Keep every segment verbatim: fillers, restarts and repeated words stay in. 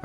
All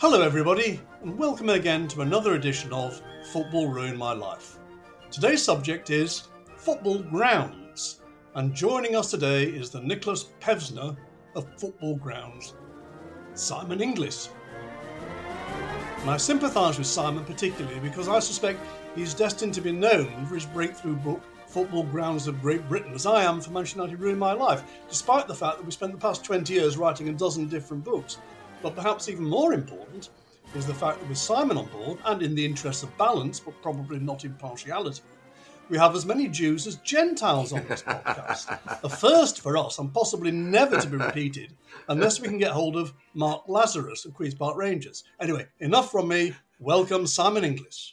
Hello everybody, and welcome again to another edition of Football Ruin My Life. Today's subject is football grounds, and joining us today is the Nicholas Pevsner of football grounds, Simon Inglis. And I sympathise with Simon particularly because I suspect he's destined to be known for his breakthrough book, Football Grounds of Great Britain, as I am for Manchester United Ruin My Life, despite the fact that we spent the past twenty years writing a dozen different books. But perhaps even more important is the fact that with Simon on board, and in the interest of balance, but probably not impartiality, we have as many Jews as Gentiles on this podcast. The first for us, and possibly never to be repeated, unless we can get hold of Mark Lazarus of Queen's Park Rangers. Anyway, enough from me. Welcome, Simon Inglis.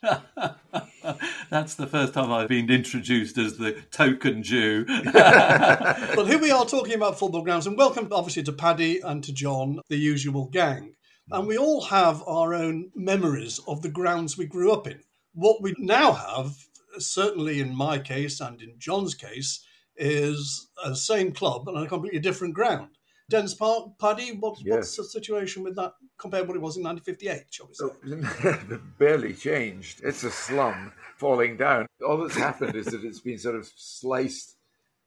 That's the first time I've been introduced as the token Jew. But here we are talking about football grounds, and welcome, obviously, to Paddy and to John, the usual gang. And we all have our own memories of the grounds we grew up in. What we now have, certainly in my case and in John's case, is a same club and a completely different ground. Dens Park, Paddy, what, yes. What's the situation with that compared to what it was in nineteen fifty-eight, shall we say? Barely changed. It's a slum falling down. All that's happened is that it's been sort of sliced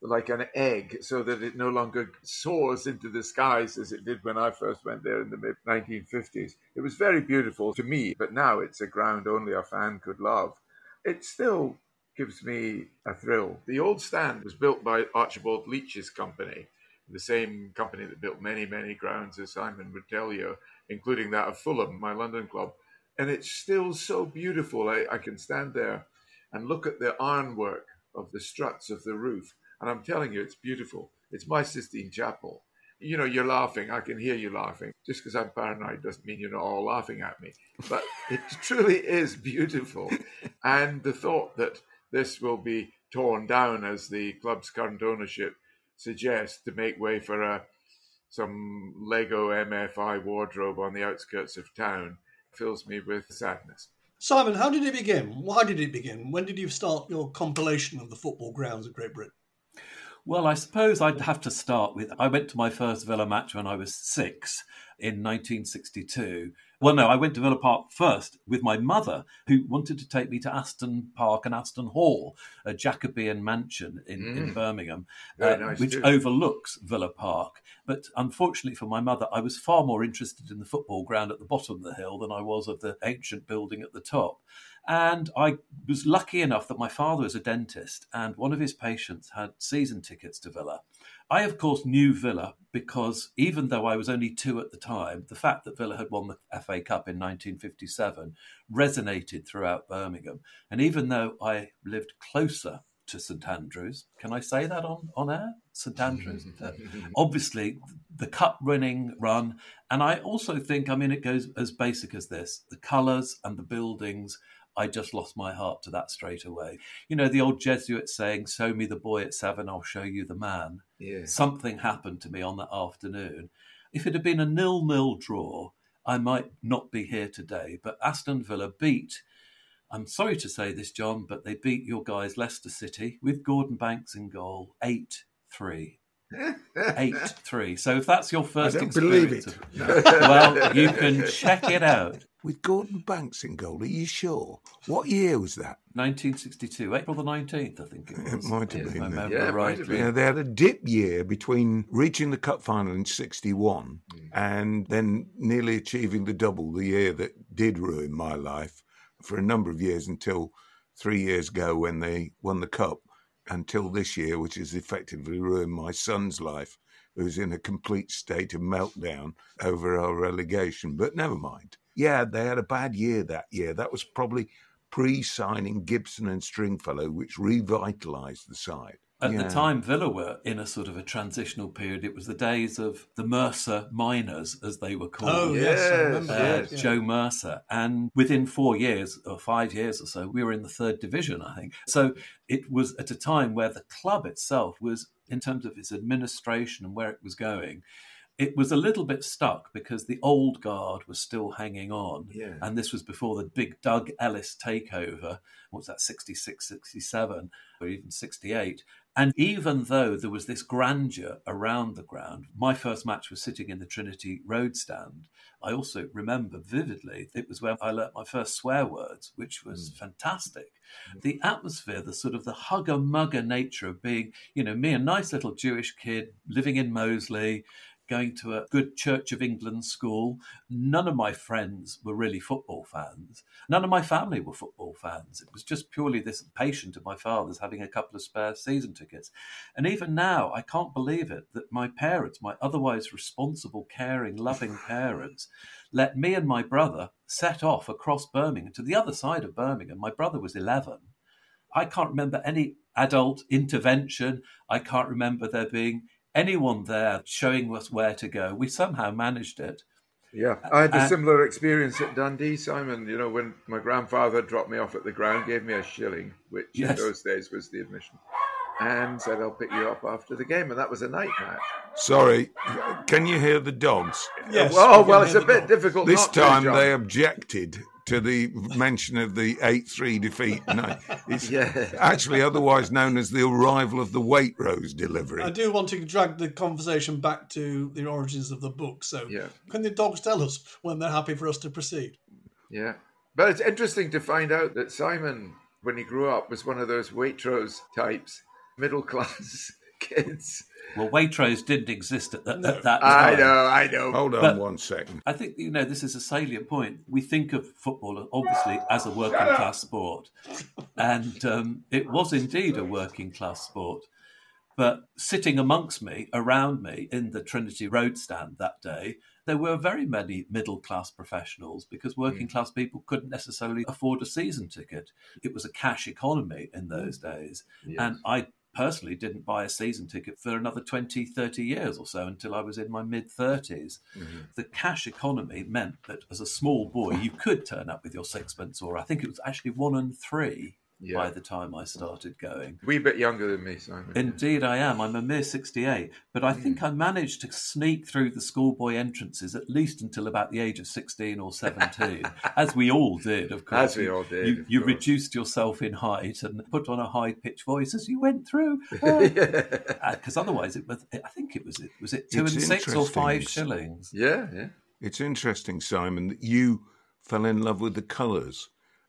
like an egg so that it no longer soars into the skies as it did when I first went there in the mid nineteen fifties. It was very beautiful to me, but now it's a ground only a fan could love. It still gives me a thrill. The old stand was built by Archibald Leitch's company, the same company that built many, many grounds, as Simon would tell you, including that of Fulham, my London club. And it's still so beautiful. I, I can stand there and look at the ironwork of the struts of the roof. And I'm telling you, it's beautiful. It's my Sistine Chapel. You know, you're laughing. I can hear you laughing. Just because I'm paranoid doesn't mean you're not all laughing at me. But it truly is beautiful. And the thought that this will be torn down as the club's current ownership suggest to make way for a, some Lego M F I wardrobe on the outskirts of town fills me with sadness. Simon, how did it begin? Why did it begin? When did you start your compilation of the football grounds of Great Britain? Well, I suppose I'd have to start with, I went to my first Villa match when I was six in nineteen sixty-two. Well, no, I went to Villa Park first with my mother, who wanted to take me to Aston Park and Aston Hall, a Jacobean mansion in, mm. in Birmingham, uh, nice which too. overlooks Villa Park. But unfortunately for my mother, I was far more interested in the football ground at the bottom of the hill than I was of the ancient building at the top. And I was lucky enough that my father was a dentist and one of his patients had season tickets to Villa. I, of course, knew Villa because even though I was only two at the time, the fact that Villa had won the F A Cup in nineteen fifty-seven resonated throughout Birmingham. And even though I lived closer to St Andrews, can I say that on, on air? St Andrews. uh, obviously, the cup-winning run. And I also think, I mean, it goes as basic as this, the colours and the buildings I just lost my heart to that straight away. You know, the old Jesuit saying, show me the boy at seven, I'll show you the man. Yeah. Something happened to me on that afternoon. If it had been a nil-nil draw, I might not be here today. But Aston Villa beat, I'm sorry to say this, John, but they beat your guys, Leicester City, with Gordon Banks in goal, eight three. eight three. So if that's your first I don't experience, believe it. Of, well, you can check it out. With Gordon Banks in goal, are you sure? What year was that? nineteen sixty-two, April the nineteenth, I think it was. It might have been. That. Yeah, right. Yeah, they had a dip year between reaching the cup final in sixty-one mm. and then nearly achieving the double, the year that did ruin my life, for a number of years until three years ago when they won the cup, until this year, which has effectively ruined my son's life, who's in a complete state of meltdown over our relegation. But never mind. Yeah, they had a bad year that year. That was probably pre-signing Gibson and Stringfellow, which revitalised the side. At yeah. the time, Villa were in a sort of a transitional period. It was the days of the Mercer miners, as they were called. Oh, yes, yes. I remember uh, that. Yeah. Joe Mercer. And within four years or five years or so, we were in the third division, I think. So it was at a time where the club itself was, in terms of its administration and where it was going, it was a little bit stuck because the old guard was still hanging on. Yeah. And this was before the big Doug Ellis takeover. What's that, sixty-six, sixty-seven, or even sixty-eight? And even though there was this grandeur around the ground, my first match was sitting in the Trinity Road stand. I also remember vividly, it was where I learnt my first swear words, which was mm. fantastic. The atmosphere, the sort of the hugger-mugger nature of being, you know, me, a nice little Jewish kid living in Moseley, going to a good Church of England school. None of my friends were really football fans. None of my family were football fans. It was just purely this patient of my father's having a couple of spare season tickets. And even now, I can't believe it that my parents, my otherwise responsible, caring, loving parents, let me and my brother set off across Birmingham to the other side of Birmingham. My brother was eleven. I can't remember any adult intervention. I can't remember there being anyone there showing us where to go. We somehow managed it. Yeah, I had a and, similar experience at Dundee, Simon. You know, when my grandfather dropped me off at the ground, gave me a shilling, which yes. in those days was the admission, and said, I'll pick you up after the game. And that was a night match. Sorry, can you hear the dogs? Yes. Oh, well, it's a bit dogs. difficult This not time to, they objected to the mention of the eight three defeat. No, it's yeah. actually otherwise known as the arrival of the Waitrose delivery. I do want to drag the conversation back to the origins of the book. So yeah. can the dogs tell us when they're happy for us to proceed? Yeah. But it's interesting to find out that Simon, when he grew up, was one of those Waitrose types, middle-class kids. Well, Waitrose didn't exist at, the, no. at that time. I know, I know. Hold on but one second. I think, you know, this is a salient point. We think of football, obviously, as a working-class sport. And um, it was indeed a working-class sport. But sitting amongst me, around me, in the Trinity Road stand that day, there were very many middle-class professionals because working-class people couldn't necessarily afford a season ticket. It was a cash economy in those days. Yes. And I personally didn't buy a season ticket for another twenty, thirty years or so until I was in my mid-thirties. Mm-hmm. The cash economy meant that as a small boy, you could turn up with your sixpence, or I think it was actually one and three yeah. by the time I started going. A wee bit younger than me, Simon. Indeed I am. I'm a mere sixty-eight. But I think mm. I managed to sneak through the schoolboy entrances at least until about the age of sixteen or seventeen, as we all did, of course. As we all did. You, you reduced yourself in height and put on a high-pitched voice as you went through. Because oh. uh, otherwise, it was, I think it was, it was it two it's and six or five shillings. Yeah, yeah. It's interesting, Simon, that you fell in love with the colours.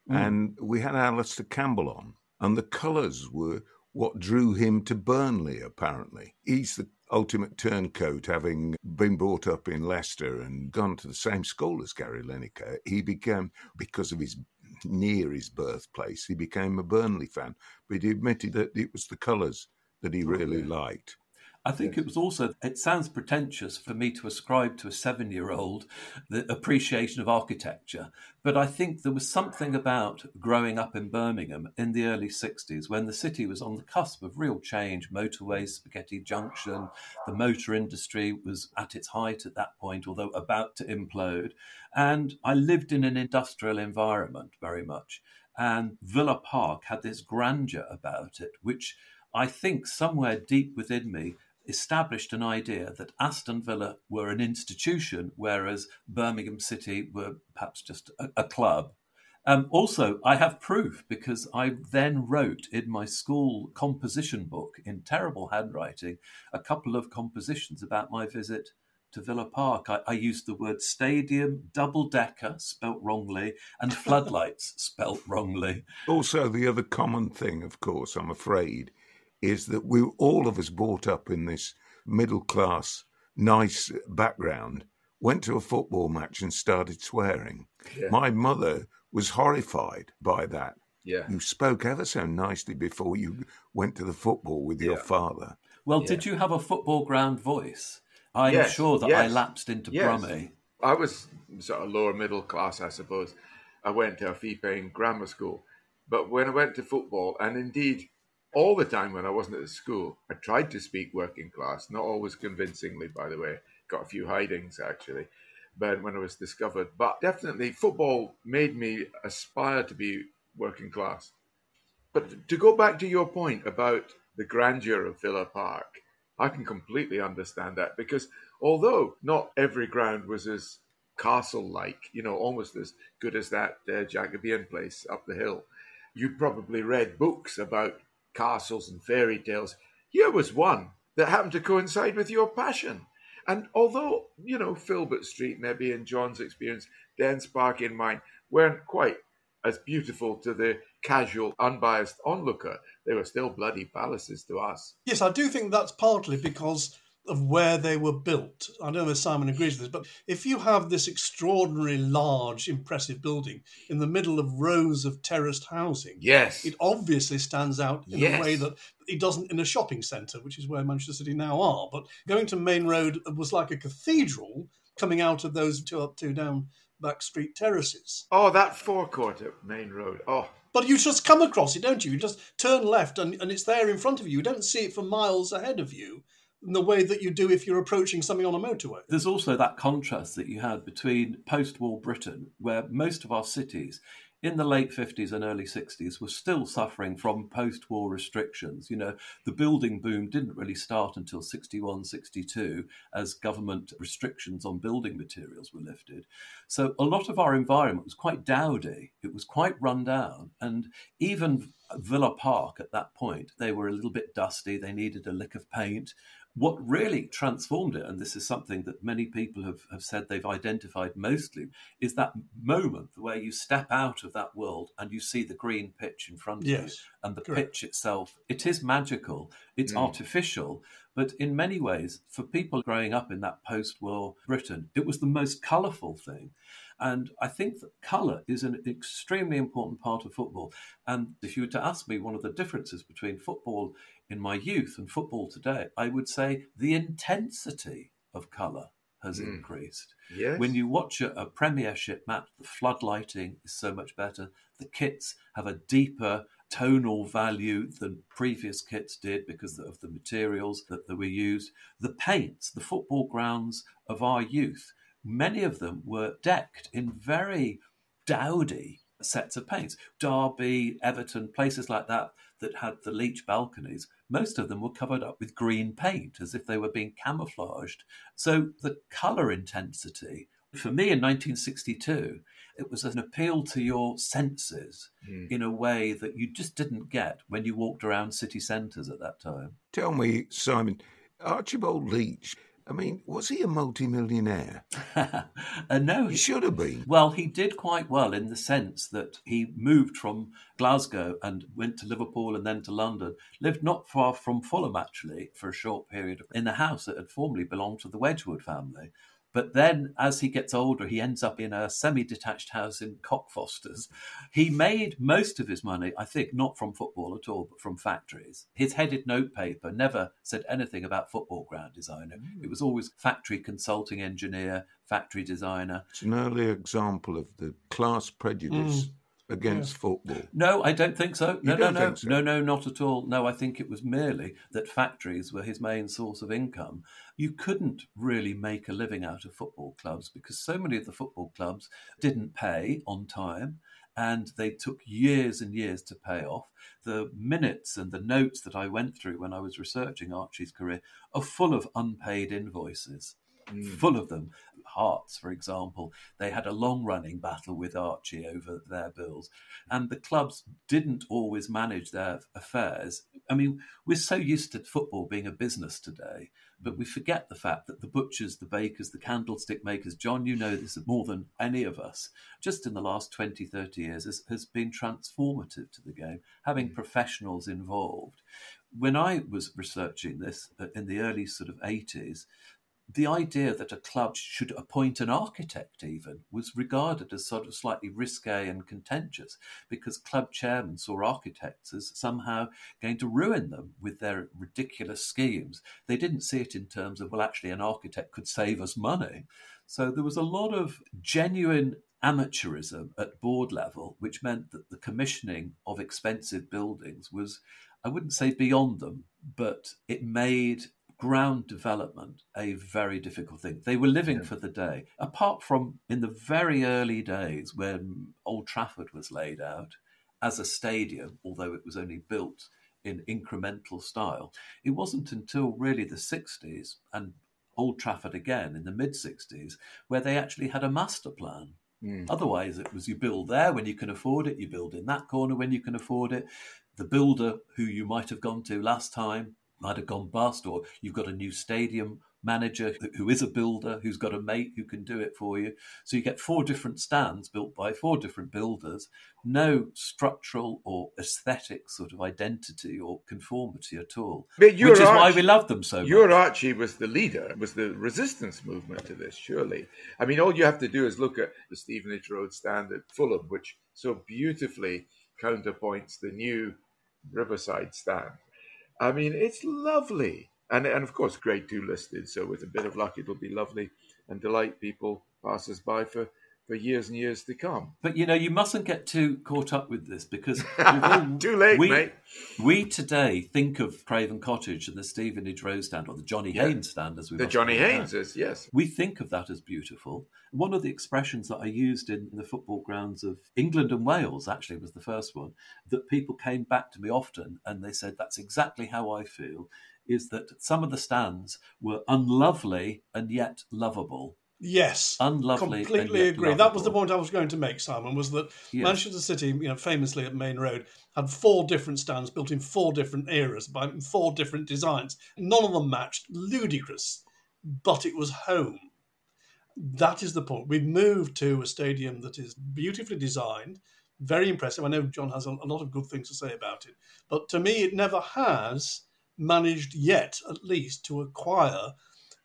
Mm. And we had Alistair Campbell on, and the colours were what drew him to Burnley, apparently. He's the ultimate turncoat, having been brought up in Leicester and gone to the same school as Gary Lineker. He became, because of his near his birthplace, he became a Burnley fan. But he admitted that it was the colours that he really liked. I think yes. it was also, it sounds pretentious for me to ascribe to a seven-year-old the appreciation of architecture, but I think there was something about growing up in Birmingham in the early sixties when the city was on the cusp of real change, motorways, Spaghetti Junction, the motor industry was at its height at that point, although about to implode, and I lived in an industrial environment very much. And Villa Park had this grandeur about it, which I think somewhere deep within me established an idea that Aston Villa were an institution, whereas Birmingham City were perhaps just a, a club. Um, also, I have proof because I then wrote in my school composition book, in terrible handwriting, a couple of compositions about my visit to Villa Park. I, I used the word stadium, double-decker, spelt wrongly, and floodlights, spelt wrongly. Also, the other common thing, of course, I'm afraid, is that we all of us brought up in this middle-class, nice background, went to a football match and started swearing. Yeah. My mother was horrified by that. Yeah. You spoke ever so nicely before you went to the football with yeah. your father. Well, yeah. did you have a football ground voice? I'm yes. sure that yes. I lapsed into yes. Brummie. I was sort of lower middle class, I suppose. I went to a fee-paying grammar school. But when I went to football, and indeed all the time when I wasn't at the school, I tried to speak working class, not always convincingly, by the way. Got a few hidings, actually, but when I was discovered. But definitely football made me aspire to be working class. But to go back to your point about the grandeur of Villa Park, I can completely understand that, because although not every ground was as castle-like, you know, almost as good as that uh, Jacobean place up the hill, you probably read books about castles and fairy tales. Here was one that happened to coincide with your passion. And although, you know, Filbert Street maybe in John's experience, Dens Park in mine, weren't quite as beautiful to the casual, unbiased onlooker, they were still bloody palaces to us. Yes, I do think that's partly because of where they were built. I don't know if Simon agrees with this, but if you have this extraordinary, large, impressive building in the middle of rows of terraced housing, yes, it obviously stands out in yes. a way that it doesn't in a shopping centre, which is where Manchester City now are. But going to Main Road was like a cathedral coming out of those two up, two down back street terraces. Oh, that forecourt at Main Road. Oh, but you just come across it, don't you? You just turn left and, and it's there in front of you. You don't see it for miles ahead of you in the way that you do if you're approaching something on a motorway. There's also that contrast that you had between post-war Britain, where most of our cities in the late fifties and early sixties were still suffering from post-war restrictions. You know, the building boom didn't really start until sixty-one, sixty-two, as government restrictions on building materials were lifted. So a lot of our environment was quite dowdy. It was quite run down. And even Villa Park at that point, they were a little bit dusty. They needed a lick of paint. What really transformed it, and this is something that many people have, have said they've identified mostly, is that moment where you step out of that world and you see the green pitch in front of yes, you. And the correct. pitch itself, it is magical, it's mm. artificial, but in many ways, for people growing up in that post-war Britain, it was the most colourful thing. And I think that colour is an extremely important part of football. And if you were to ask me one of the differences between football in my youth and football today, I would say the intensity of colour has mm. increased. Yes. When you watch a, a Premiership match, the floodlighting is so much better. The kits have a deeper tonal value than previous kits did because of the materials that, that were used. The paints, the football grounds of our youth, many of them were decked in very dowdy sets of paints. Derby, Everton, places like that that had the Leitch balconies, most of them were covered up with green paint as if they were being camouflaged. So the colour intensity, for me in nineteen sixty-two, it was an appeal to your senses mm. in a way that you just didn't get when you walked around city centres at that time. Tell me, Simon, Archibald Leitch, I mean, was he a multimillionaire? uh, no. He should have been. Well, he did quite well in the sense that he moved from Glasgow and went to Liverpool and then to London, lived not far from Fulham, actually, for a short period, in a house that had formerly belonged to the Wedgwood family. But then, as he gets older, he ends up in a semi-detached house in Cockfosters. He made most of his money, I think, not from football at all, but from factories. His headed notepaper never said anything about football ground designer. Mm. It was always factory consulting engineer, factory designer. It's an early example of the class prejudice mm. against yeah. football. No, I don't think so. No, no, no. So. No, no, not at all. No, I think it was merely that factories were his main source of income. You couldn't really make a living out of football clubs because so many of the football clubs didn't pay on time. and they took years and years to pay off. The minutes and the notes that I went through when I was researching Archie's career are full of unpaid invoices, mm. full of them. Hearts, for example, they had a long-running battle with Archie over their bills, and the clubs didn't always manage their affairs. I mean, we're so used to football being a business today, but we forget the fact that the butchers, the bakers, the candlestick makers, John, you know this more than any of us, just in the last twenty, thirty years has, has been transformative to the game, having professionals involved. When I was researching this in the early sort of eighties, the idea that a club should appoint an architect even was regarded as sort of slightly risque and contentious, because club chairmen saw architects as somehow going to ruin them with their ridiculous schemes. They didn't see it in terms of, well, actually, an architect could save us money. So there was a lot of genuine amateurism at board level, which meant that the commissioning of expensive buildings was, I wouldn't say beyond them, but it made ground development a very difficult thing. They were living yeah. for the day, apart from in the very early days when Old Trafford was laid out as a stadium, although it was only built in incremental style. It wasn't until really the sixties and Old Trafford again in the mid-sixties where they actually had a master plan. Mm. Otherwise, it was you build there when you can afford it, you build in that corner when you can afford it. The builder who you might have gone to last time might have gone bust, or you've got a new stadium manager who is a builder, who's got a mate who can do it for you. So you get four different stands built by four different builders, no structural or aesthetic sort of identity or conformity at all, but which is Archie, why we love them so much. Your Archie was the leader, was the resistance movement to this, surely. I mean, all you have to do is look at the Stevenage Road stand at Fulham, which so beautifully counterpoints the new Riverside stand. I mean, it's lovely. And, and of course, grade two listed. So with a bit of luck, it'll be lovely and delight people, passers-by, for, for years and years to come. But, you know, you mustn't get too caught up with this, because... all, too late, we, mate. We today think of Craven Cottage and the Stevenage Road stand, or the Johnny yeah. Haynes stand, as we The Johnny Haynes is, yes. We think of that as beautiful. One of the expressions that I used in the football grounds of England and Wales, actually, was the first one, that people came back to me often and they said, that's exactly how I feel, is that some of the stands were unlovely and yet lovable. Yes, unlovely, completely agree. Lovable. That was the point I was going to make, Simon, was that yes. Manchester City, you know, famously at Main Road, had four different stands built in four different eras by four different designs. None of them matched, ludicrous, but it was home. That is the point. We've moved to a stadium that is beautifully designed, very impressive. I know John has a lot of good things to say about it, but to me it never has managed yet, at least, to acquire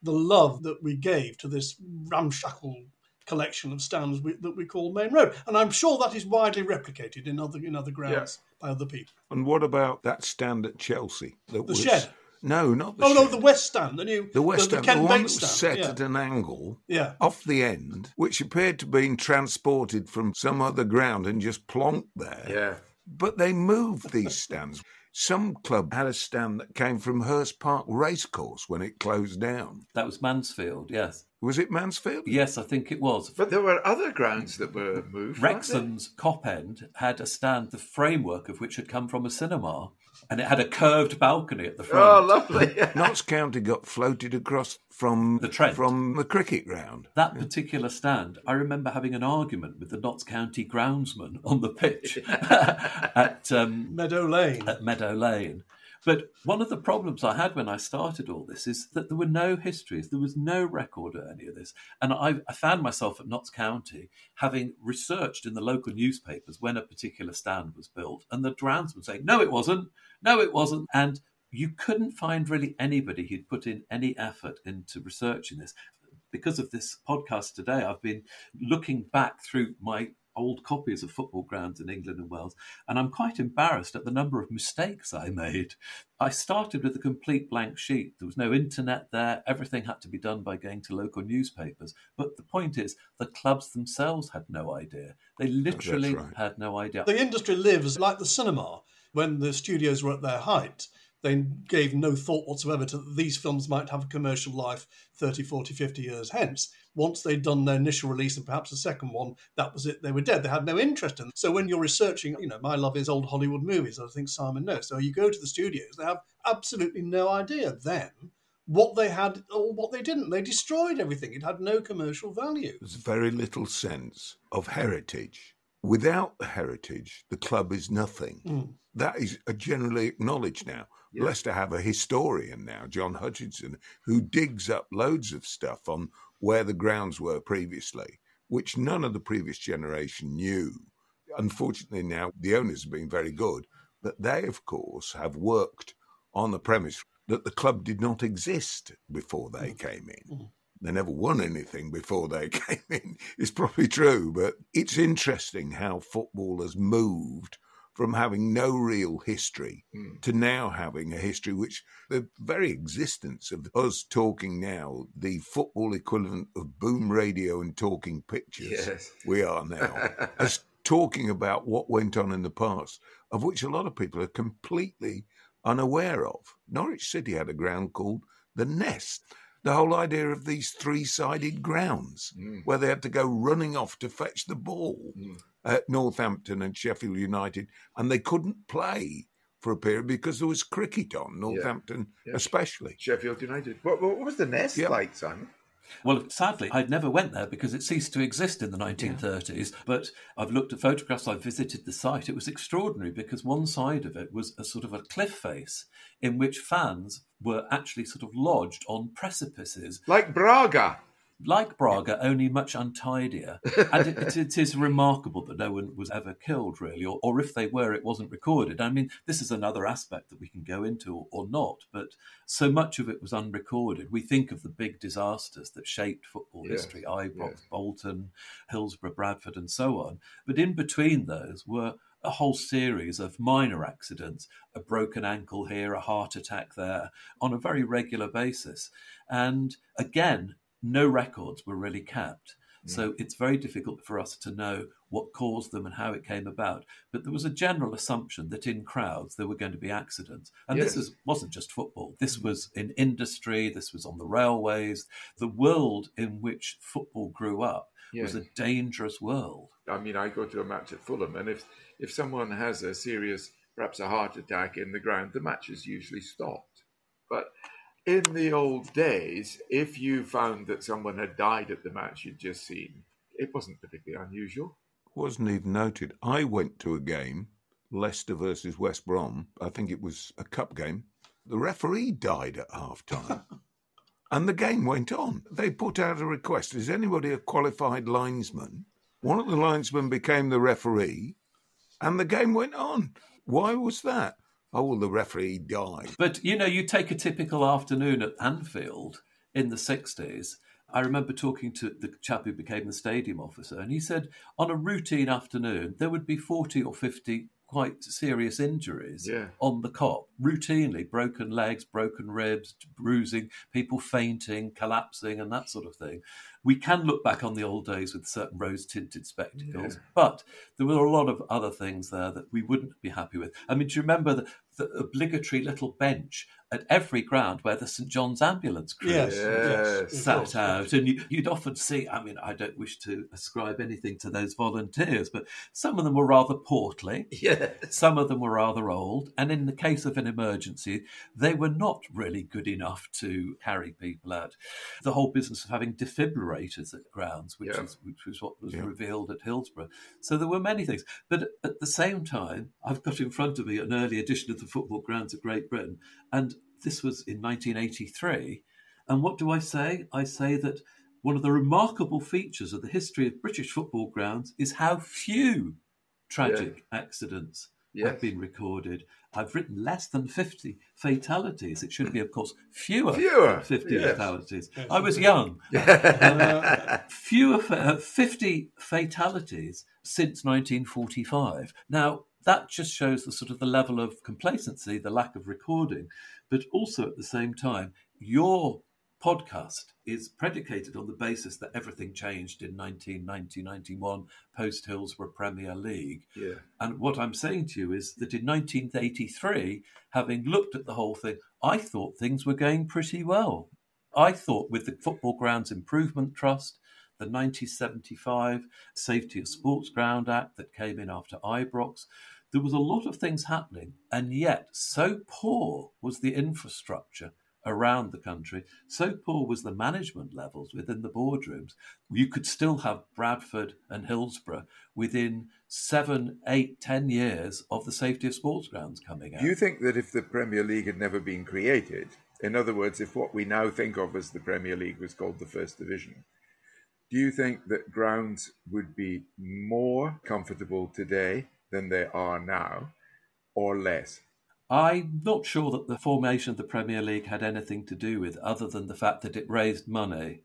the love that we gave to this ramshackle collection of stands we, that we call Main Road. And I'm sure that is widely replicated in other in other grounds yeah. by other people. And what about that stand at Chelsea? That the was, shed? No, not the oh, shed. Oh, no, the West stand, the new... The West the, the stand, Ken the one Bates that was stand. set yeah. at an angle yeah. off the end, which appeared to have been transported from some other ground and just plonked there. Yeah. But they moved these stands. Some club had a stand that came from Hurst Park Racecourse when it closed down. That was Mansfield, yes. Was it Mansfield? Yes, I think it was. But there were other grounds that were moved. Wrexham's Cop End had a stand, the framework of which had come from a cinema, and it had a curved balcony at the front. Oh, lovely. Notts County got floated across from the Trent. From the cricket ground. That particular stand, I remember having an argument with the Notts County groundsman on the pitch at um, Meadow Lane. At Meadow Lane. But one of the problems I had when I started all this is that there were no histories. There was no record of any of this. And I, I found myself at Notts County having researched in the local newspapers when a particular stand was built. And the groundsman saying, no, it wasn't. No, it wasn't. And you couldn't find really anybody who'd put in any effort into researching this. Because of this podcast today, I've been looking back through my old copies of football grounds in England and Wales, and I'm quite embarrassed at the number of mistakes I made. I started with a complete blank sheet. There was no internet there. Everything had to be done by going to local newspapers. But the point is, the clubs themselves had no idea. They literally right. had no idea. The industry lives like the cinema. When the studios were at their height, they gave no thought whatsoever to that these films might have a commercial life thirty, forty, fifty years hence. Once they'd done their initial release and perhaps a second one, that was it. They were dead. They had no interest in them. So when you're researching, you know, my love is old Hollywood movies, I think Simon knows. So you go to the studios, they have absolutely no idea then what they had or what they didn't. They destroyed everything. It had no commercial value. There's very little sense of heritage. Without the heritage, the club is nothing. Mm. That is generally acknowledged now. Yeah. Leicester have a historian now, John Hutchinson, who digs up loads of stuff on where the grounds were previously, which none of the previous generation knew. Unfortunately now, the owners have been very good, but they, of course, have worked on the premise that the club did not exist before they came in. They never won anything before they came in. It's probably true, but it's interesting how football has moved from having no real history mm. to now having a history which the very existence of us talking now, the football equivalent of boom radio and talking pictures yes. we are now, as talking about what went on in the past, of which a lot of people are completely unaware of. Norwich City had a ground called The Nest. The whole idea of these three-sided grounds mm. where they had to go running off to fetch the ball mm. at Northampton and Sheffield United, and they couldn't play for a period because there was cricket on, Northampton yeah. Yeah. especially. Sheffield United. What, what was The Nest yeah. like, Simon? Well, sadly, I'd never went there because it ceased to exist in the nineteen thirties, yeah. but I've looked at photographs, I've visited the site. It was extraordinary because one side of it was a sort of a cliff face in which fans were actually sort of lodged on precipices. Like Braga. Like Braga, only much untidier. And it, it, it is remarkable that no one was ever killed, really, or, or if they were, it wasn't recorded. I mean, this is another aspect that we can go into or, or not, but so much of it was unrecorded. We think of the big disasters that shaped football yeah. history, Ibrox, yeah. Bolton, Hillsborough, Bradford, and so on. But in between those were a whole series of minor accidents, a broken ankle here, a heart attack there, on a very regular basis. And again, no records were really kept. Mm. So it's very difficult for us to know what caused them and how it came about. But there was a general assumption that in crowds there were going to be accidents. And yes. this was, wasn't just football. This was in industry. This was on the railways. The world in which football grew up yes. was a dangerous world. I mean, I go to a match at Fulham, and if, if someone has a serious, perhaps a heart attack in the ground, the match is usually stopped. But in the old days, if you found that someone had died at the match you'd just seen, it wasn't particularly unusual. It wasn't even noted. I went to a game, Leicester versus West Brom. I think it was a cup game. The referee died at half-time. And the game went on. They put out a request. Is anybody a qualified linesman? One of the linesmen became the referee, and the game went on. Why was that? Oh, well, the referee died. But, you know, you take a typical afternoon at Anfield in the sixties. I remember talking to the chap who became the stadium officer, and he said on a routine afternoon, there would be forty or fifty quite serious injuries yeah. on the cop, routinely, broken legs, broken ribs, bruising, people fainting, collapsing, and that sort of thing. We can look back on the old days with certain rose-tinted spectacles, yeah. but there were a lot of other things there that we wouldn't be happy with. I mean, do you remember the, the obligatory little bench at every ground where the St John's ambulance crew yes. Yes. sat out? And you, you'd often see, I mean, I don't wish to ascribe anything to those volunteers, but some of them were rather portly, yeah. some of them were rather old, and in the case of an emergency, they were not really good enough to carry people out. The whole business of having defibrillators at grounds, which, yeah. is, which was what was yeah. revealed at Hillsborough. So there were many things. But at the same time, I've got in front of me an early edition of the Football Grounds of Great Britain, and this was in nineteen eighty-three. And what do I say? I say that one of the remarkable features of the history of British football grounds is how few tragic yeah. accidents yes. have been recorded. I've written less than fifty fatalities. It should be, of course, fewer, fewer. than fifty yes. fatalities. Yes. I was young. uh, fewer, uh, fifty fatalities since nineteen forty-five. Now, that just shows the sort of the level of complacency, the lack of recording, but also at the same time, your podcast is predicated on the basis that everything changed in nineteen ninety, ninety-one, post Hillsborough Premier League. Yeah. And what I'm saying to you is that in nineteen eighty-three, having looked at the whole thing, I thought things were going pretty well. I thought with the Football Grounds Improvement Trust, the nineteen seventy-five Safety of Sports Ground Act that came in after Ibrox, there was a lot of things happening, and yet so poor was the infrastructure around the country, so poor was the management levels within the boardrooms, you could still have Bradford and Hillsborough within seven, eight, ten years of the Safety of Sports Grounds coming out. Do you think that if the Premier League had never been created, in other words, if what we now think of as the Premier League was called the First Division, do you think that grounds would be more comfortable today than they are now, or less? I'm not sure that the formation of the Premier League had anything to do with, other than the fact that it raised money.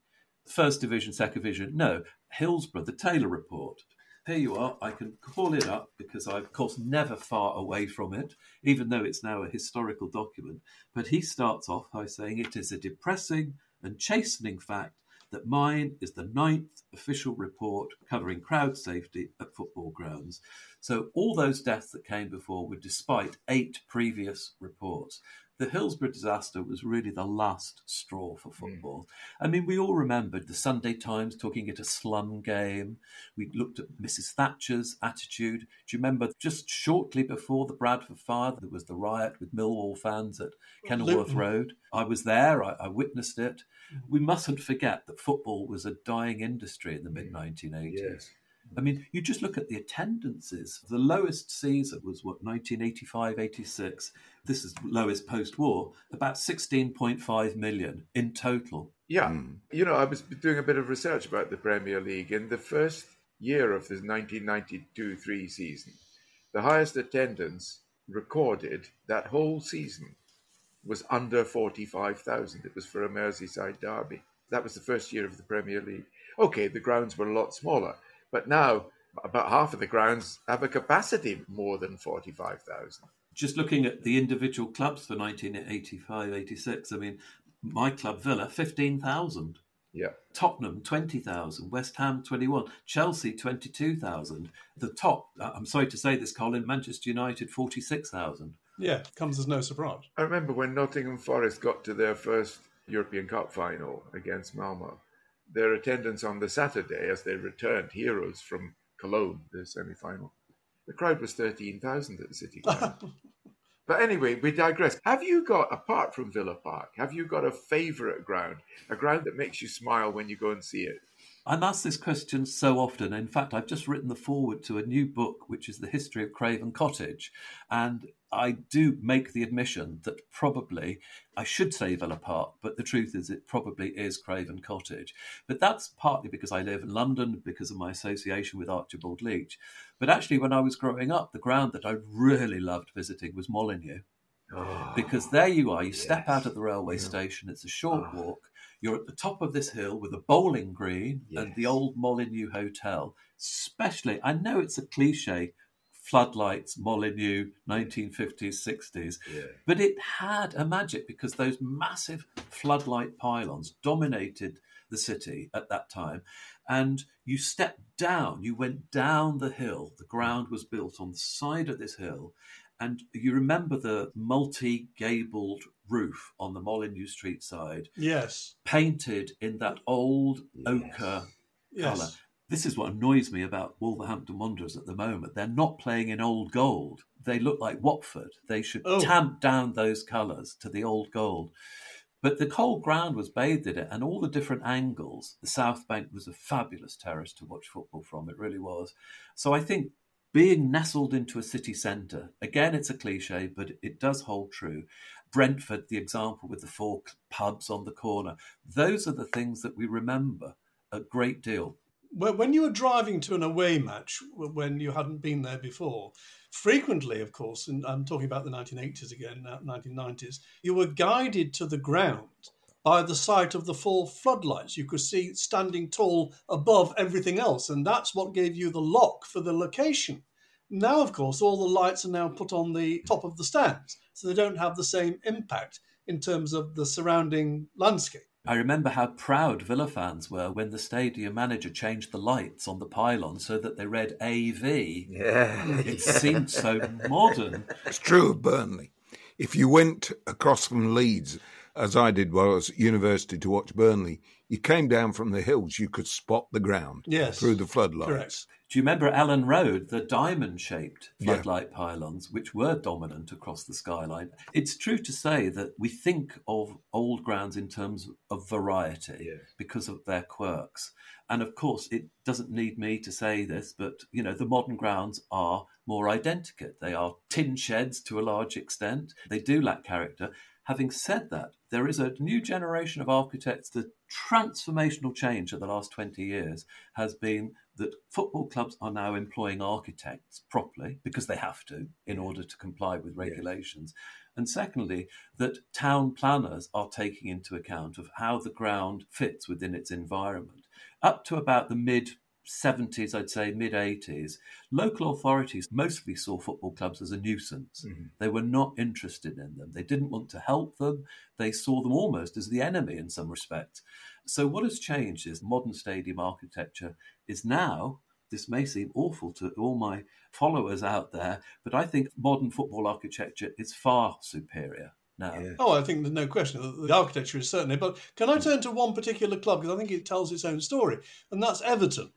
First Division, Second Division, no. Hillsborough, the Taylor Report. Here you are, I can call it up because I'm, of course, never far away from it, even though it's now a historical document. But he starts off by saying, "It is a depressing and chastening fact that mine is the ninth official report covering crowd safety at football grounds." So all those deaths that came before were despite eight previous reports. The Hillsborough disaster was really the last straw for football. Mm. I mean, we all remembered the Sunday Times talking it a slum game. We looked at Missus Thatcher's attitude. Do you remember just shortly before the Bradford fire, there was the riot with Millwall fans at Kenilworth Road? I was there. I, I witnessed it. We mustn't forget that football was a dying industry in the mid nineteen eighties. Yes. I mean, you just look at the attendances. The lowest season was, what, nineteen eighty-five eighty-six. This is lowest post-war, about sixteen point five million in total. Yeah. Mm. You know, I was doing a bit of research about the Premier League. In the first year of the nineteen ninety-two three season, the highest attendance recorded that whole season was under forty-five thousand. It was for a Merseyside derby. That was the first year of the Premier League. OK, the grounds were a lot smaller. But now, about half of the grounds have a capacity more than forty-five thousand. Just looking at the individual clubs for nineteen eighty-five eighty-six, I mean, my club, Villa, fifteen thousand. Yeah. Tottenham, twenty thousand. West Ham, twenty-one. Chelsea, twenty-two thousand. The top, I'm sorry to say this, Colin, Manchester United, forty-six thousand. Yeah, comes as no surprise. I remember when Nottingham Forest got to their first European Cup final against Malmo. Their attendance on the Saturday as they returned heroes from Cologne, the semi-final. The crowd was thirteen thousand at the City Ground. But anyway, we digress. Have you got, apart from Villa Park, have you got a favourite ground, a ground that makes you smile when you go and see it? I'm asked this question so often. In fact, I've just written the foreword to a new book, which is the history of Craven Cottage. And I do make the admission that probably I should say Villa Park, but the truth is it probably is Craven Cottage. But that's partly because I live in London, because of my association with Archibald Leitch. But actually, when I was growing up, the ground that I really loved visiting was Molineux. Oh, because there you are, you yes. step out of the railway yeah. station, it's a short oh. walk. You're at the top of this hill with a bowling green yes. and the old Molineux Hotel. Especially, I know it's a cliche, floodlights, Molineux, nineteen fifties, sixties. Yeah. But it had a magic because those massive floodlight pylons dominated the city at that time. And you stepped down, you went down the hill. The ground was built on the side of this hill. And you remember the multi-gabled roof on the Molineux Street side? Yes. Painted in that old ochre yes. colour. Yes. This is what annoys me about Wolverhampton Wanderers at the moment. They're not playing in old gold. They look like Watford. They should oh. tamp down those colours to the old gold. But the whole ground was bathed in it, and all the different angles. The South Bank was a fabulous terrace to watch football from. It really was. So I think being nestled into a city centre, again, it's a cliche, but it does hold true. Brentford, the example with the four pubs on the corner, those are the things that we remember a great deal. When you were driving to an away match when you hadn't been there before, frequently, of course, and I'm talking about the nineteen eighties again, nineteen nineties, you were guided to the ground by the sight of the full floodlights. You could see standing tall above everything else, and that's what gave you the lock for the location. Now, of course, all the lights are now put on the top of the stands, so they don't have the same impact in terms of the surrounding landscape. I remember how proud Villa fans were when the stadium manager changed the lights on the pylon so that they read A V. Yeah. It yeah. seemed so modern. It's true of Burnley. If you went across from Leeds, as I did while I was at university to watch Burnley, you came down from the hills, you could spot the ground yes. through the floodlights. Correct. Do you remember Allen Road, the diamond-shaped floodlight yeah. pylons, which were dominant across the skyline? It's true to say that we think of old grounds in terms of variety yeah. because of their quirks. And, of course, it doesn't need me to say this, but, you know, the modern grounds are more identical. They are tin sheds to a large extent. They do lack character. Having said that, there is a new generation of architects. The transformational change of the last twenty years has been that football clubs are now employing architects properly because they have to in order to comply with regulations. Yeah. And secondly, that town planners are taking into account of how the ground fits within its environment. Up to about the mid seventies, I'd say mid-eighties, local authorities mostly saw football clubs as a nuisance. Mm-hmm. They were not interested in them. They didn't want to help them. They saw them almost as the enemy in some respect. So what has changed is modern stadium architecture is now, this may seem awful to all my followers out there, but I think modern football architecture is far superior. No. Yeah. Oh, I think there's no question. The architecture is certainly. But can I turn to one particular club? Because I think it tells its own story. And that's Everton.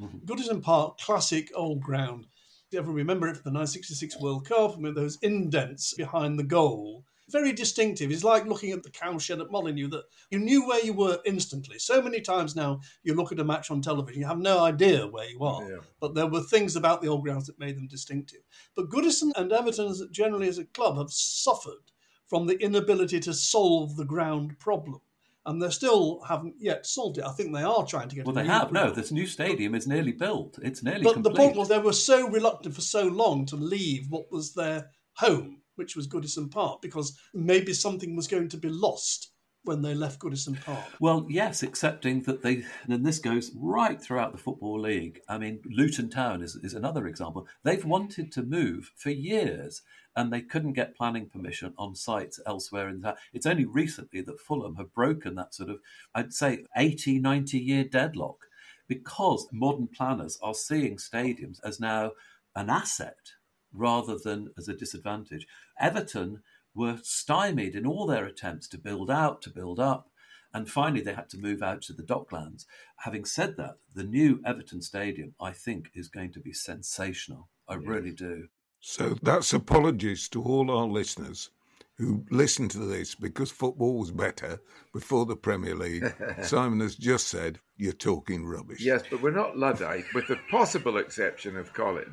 Mm-hmm. Goodison Park, classic old ground. Everyone remember it from the nineteen sixty-six World Cup with those indents behind the goal. Very distinctive. It's like looking at the cowshed at Molineux, that you knew where you were instantly. So many times now you look at a match on television, you have no idea where you are. Yeah. But there were things about the old grounds that made them distinctive. But Goodison and Everton generally as a club have suffered from the inability to solve the ground problem. And they still haven't yet solved it. I think they are trying to get it. Well, they have. No, this new stadium is nearly built. It's nearly complete. But the point was they were so reluctant for so long to leave what was their home, which was Goodison Park, because maybe something was going to be lost when they left Goodison Park. Well, yes, excepting that they, and this goes right throughout the Football League. I mean, Luton Town is, is another example. They've wanted to move for years and they couldn't get planning permission on sites elsewhere in town. It's only recently that Fulham have broken that sort of, I'd say, eighty, ninety-year deadlock because modern planners are seeing stadiums as now an asset rather than as a disadvantage. Everton were stymied in all their attempts to build out, to build up, and finally they had to move out to the Docklands. Having said that, the new Everton Stadium, I think, is going to be sensational. I yes. really do. So that's apologies to all our listeners who listen to this because football was better before the Premier League. Simon has just said, you're talking rubbish. Yes, but we're not Luddite, with the possible exception of Colin.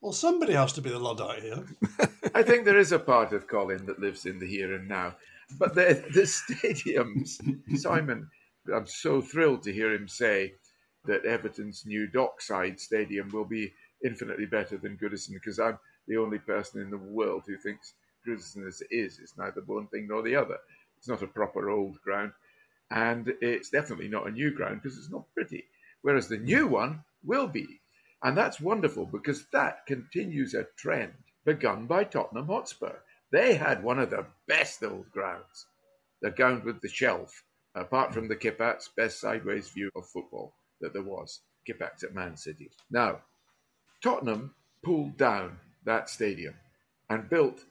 Well, somebody has to be the Luddite here. I think there is a part of Colin that lives in the here and now. But the, the stadiums, Simon, I'm so thrilled to hear him say that Everton's new Dockside Stadium will be infinitely better than Goodison, because I'm the only person in the world who thinks Goodison is, is. It's neither one thing nor the other. It's not a proper old ground. And it's definitely not a new ground because it's not pretty. Whereas the new one will be. And that's wonderful because that continues a trend begun by Tottenham Hotspur. They had one of the best old grounds, the ground with the shelf, apart from the Kippax, best sideways view of football that there was, Kippax at Man City. Now, Tottenham pulled down that stadium and built,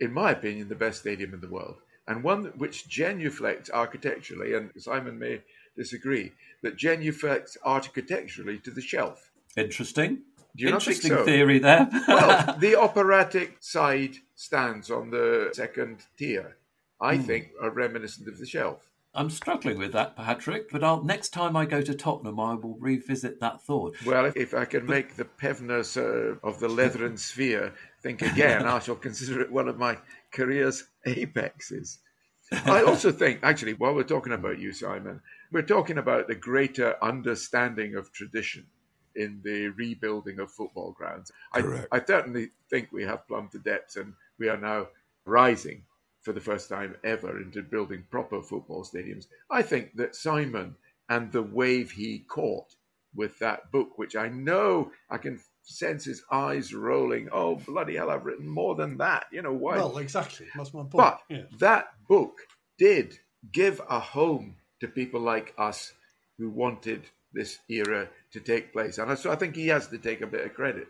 in my opinion, the best stadium in the world, and one which genuflects architecturally, and Simon may disagree, that genuflects architecturally to the shelf. Interesting. Do you Interesting not think so? Theory there. Well, the operatic side stands on the second tier, I mm. think, are reminiscent of the shelf. I'm struggling with that, Patrick, but I'll, next time I go to Tottenham, I will revisit that thought. Well, if, if I can but, make the Pevners uh, of the Leathern Sphere think again, I shall consider it one of my career's apexes. I also think, actually, while we're talking about you, Simon, we're talking about the greater understanding of tradition in the rebuilding of football grounds. I, I certainly think we have plumbed the depths and we are now rising for the first time ever into building proper football stadiums. I think that Simon and the wave he caught with that book, which I know I can sense his eyes rolling, oh, bloody hell, I've written more than that. You know why? Well, exactly. That's my point. But yeah. that book did give a home to people like us who wanted this era to take place. And so I think he has to take a bit of credit.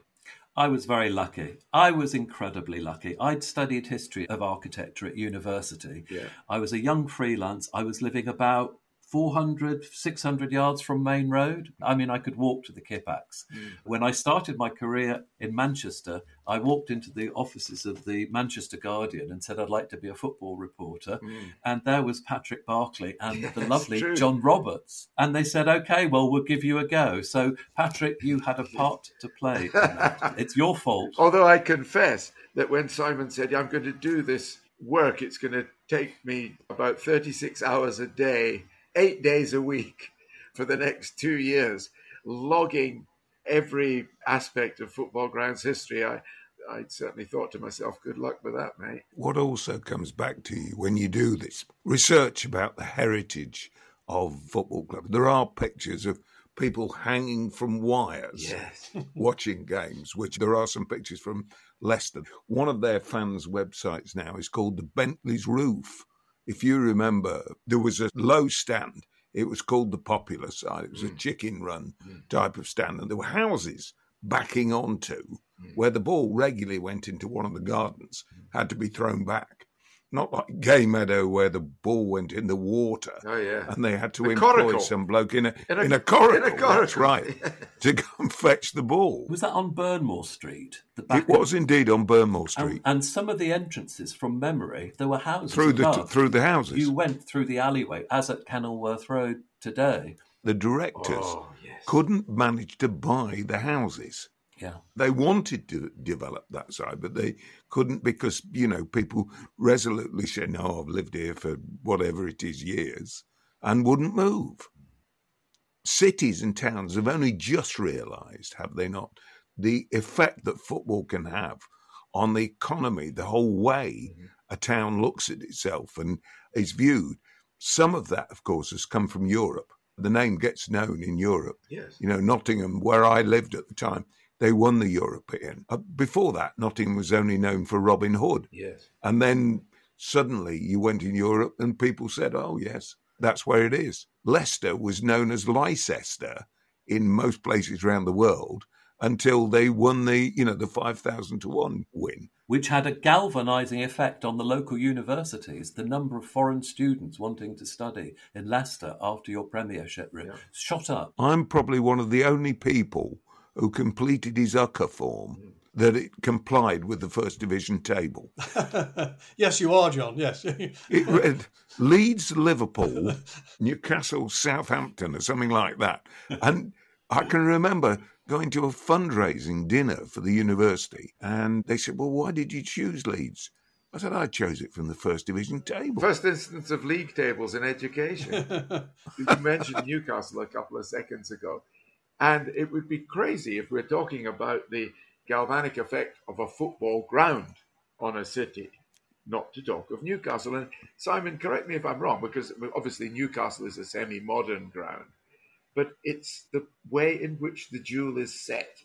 I was very lucky. I was incredibly lucky. I'd studied history of architecture at university. Yeah. I was a young freelance. I was living about four hundred, six hundred yards from Main Road. I mean, I could walk to the Kippax. Mm. When I started my career in Manchester, I walked into the offices of the Manchester Guardian and said I'd like to be a football reporter. Mm. And there was Patrick Barclay and yeah, the lovely true. John Roberts. And they said, OK, well, we'll give you a go. So, Patrick, you had a part to play in that. It's your fault. Although I confess that when Simon said, yeah, I'm going to do this work, it's going to take me about thirty-six hours a day, eight days a week for the next two years, logging every aspect of football grounds history, I, I certainly thought to myself, good luck with that, mate. What also comes back to you when you do this research about the heritage of football clubs, there are pictures of people hanging from wires, yes, watching games, which there are some pictures from Leicester. One of their fans' websites now is called the Bentley's Roof. If you remember, there was a low stand. It was called the Popular Side. It was mm. a chicken run mm. type of stand. And there were houses backing onto mm. where the ball regularly went into one of the gardens, mm. had to be thrown back. Not like Gay Meadow where the ball went in the water. Oh, yeah. And they had to a employ coracle. some bloke in a, in a, in a corridor. In a coracle. That's right. To go and fetch the ball. Was that on Burnmore Street? The back it was of, indeed on Burnmore Street. And, and some of the entrances, from memory, there were houses. Through the, t- through the houses. You went through the alleyway, as at Kenilworth Road today. The directors oh, yes. couldn't manage to buy the houses. Yeah. They wanted to develop that side, but they couldn't because, you know, people resolutely said, no, I've lived here for whatever it is years, and wouldn't move. Cities and towns have only just realised, have they not, the effect that football can have on the economy, the whole way mm-hmm. a town looks at itself and is viewed. Some of that, of course, has come from Europe. The name gets known in Europe. Yes. You know, Nottingham, where I lived at the time, they won the European. Before that, Nottingham was only known for Robin Hood. Yes. And then suddenly you went in Europe and people said, oh, yes, that's where it is. Leicester was known as Leicester in most places around the world until they won the, you know, the five thousand to one win. Which had a galvanising effect on the local universities, the number of foreign students wanting to study in Leicester after your premiership yeah. shot up. I'm probably one of the only people who completed his U C C A form, that it complied with the First Division table. Yes, you are, John, yes. It read Leeds, Liverpool, Newcastle, Southampton, or something like that. And I can remember going to a fundraising dinner for the university, and they said, well, why did you choose Leeds? I said, I chose it from the First Division table. First instance of league tables in education. You mentioned Newcastle a couple of seconds ago. And it would be crazy if we're talking about the galvanic effect of a football ground on a city, not to talk of Newcastle. And Simon, correct me if I'm wrong, because obviously Newcastle is a semi-modern ground, but it's the way in which the jewel is set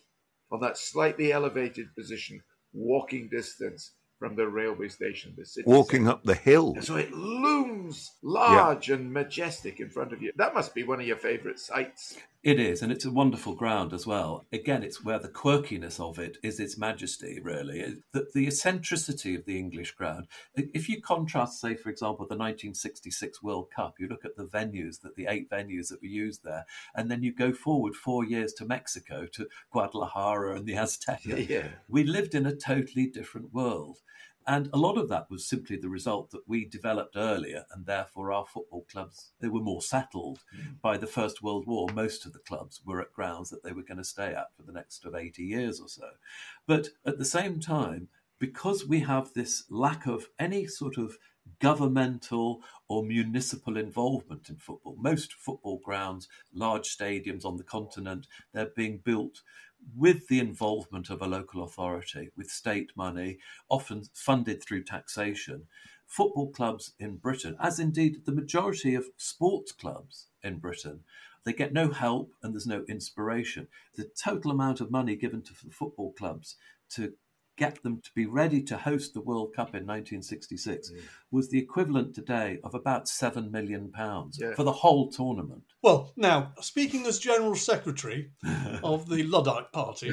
on that slightly elevated position, walking distance from the railway station, the city. Walking center. Up the hill. And so it looms large yeah. and majestic in front of you. That must be one of your favourite sights. It is, and it's a wonderful ground as well. Again, it's where the quirkiness of it is its majesty, really. The, the eccentricity of the English ground. If you contrast, say, for example, the nineteen sixty-six World Cup, you look at the venues, that the eight venues that were used there, and then you go forward four years to Mexico, to Guadalajara and the Azteca. Yeah. We lived in a totally different world. And a lot of that was simply the result that we developed earlier, and therefore our football clubs, they were more settled. Mm. By the First World War, most of the clubs were at grounds that they were going to stay at for the next eighty years or so. But at the same time, because we have this lack of any sort of governmental or municipal involvement in football, most football grounds, large stadiums on the continent, they're being built with the involvement of a local authority, with state money, often funded through taxation. Football clubs in Britain, as indeed the majority of sports clubs in Britain, they get no help and there's no inspiration. The total amount of money given to football clubs to get them to be ready to host the World Cup in nineteen sixty-six mm. was the equivalent today of about seven million pounds yeah. for the whole tournament. Well, now, speaking as General Secretary of the Luddite Party,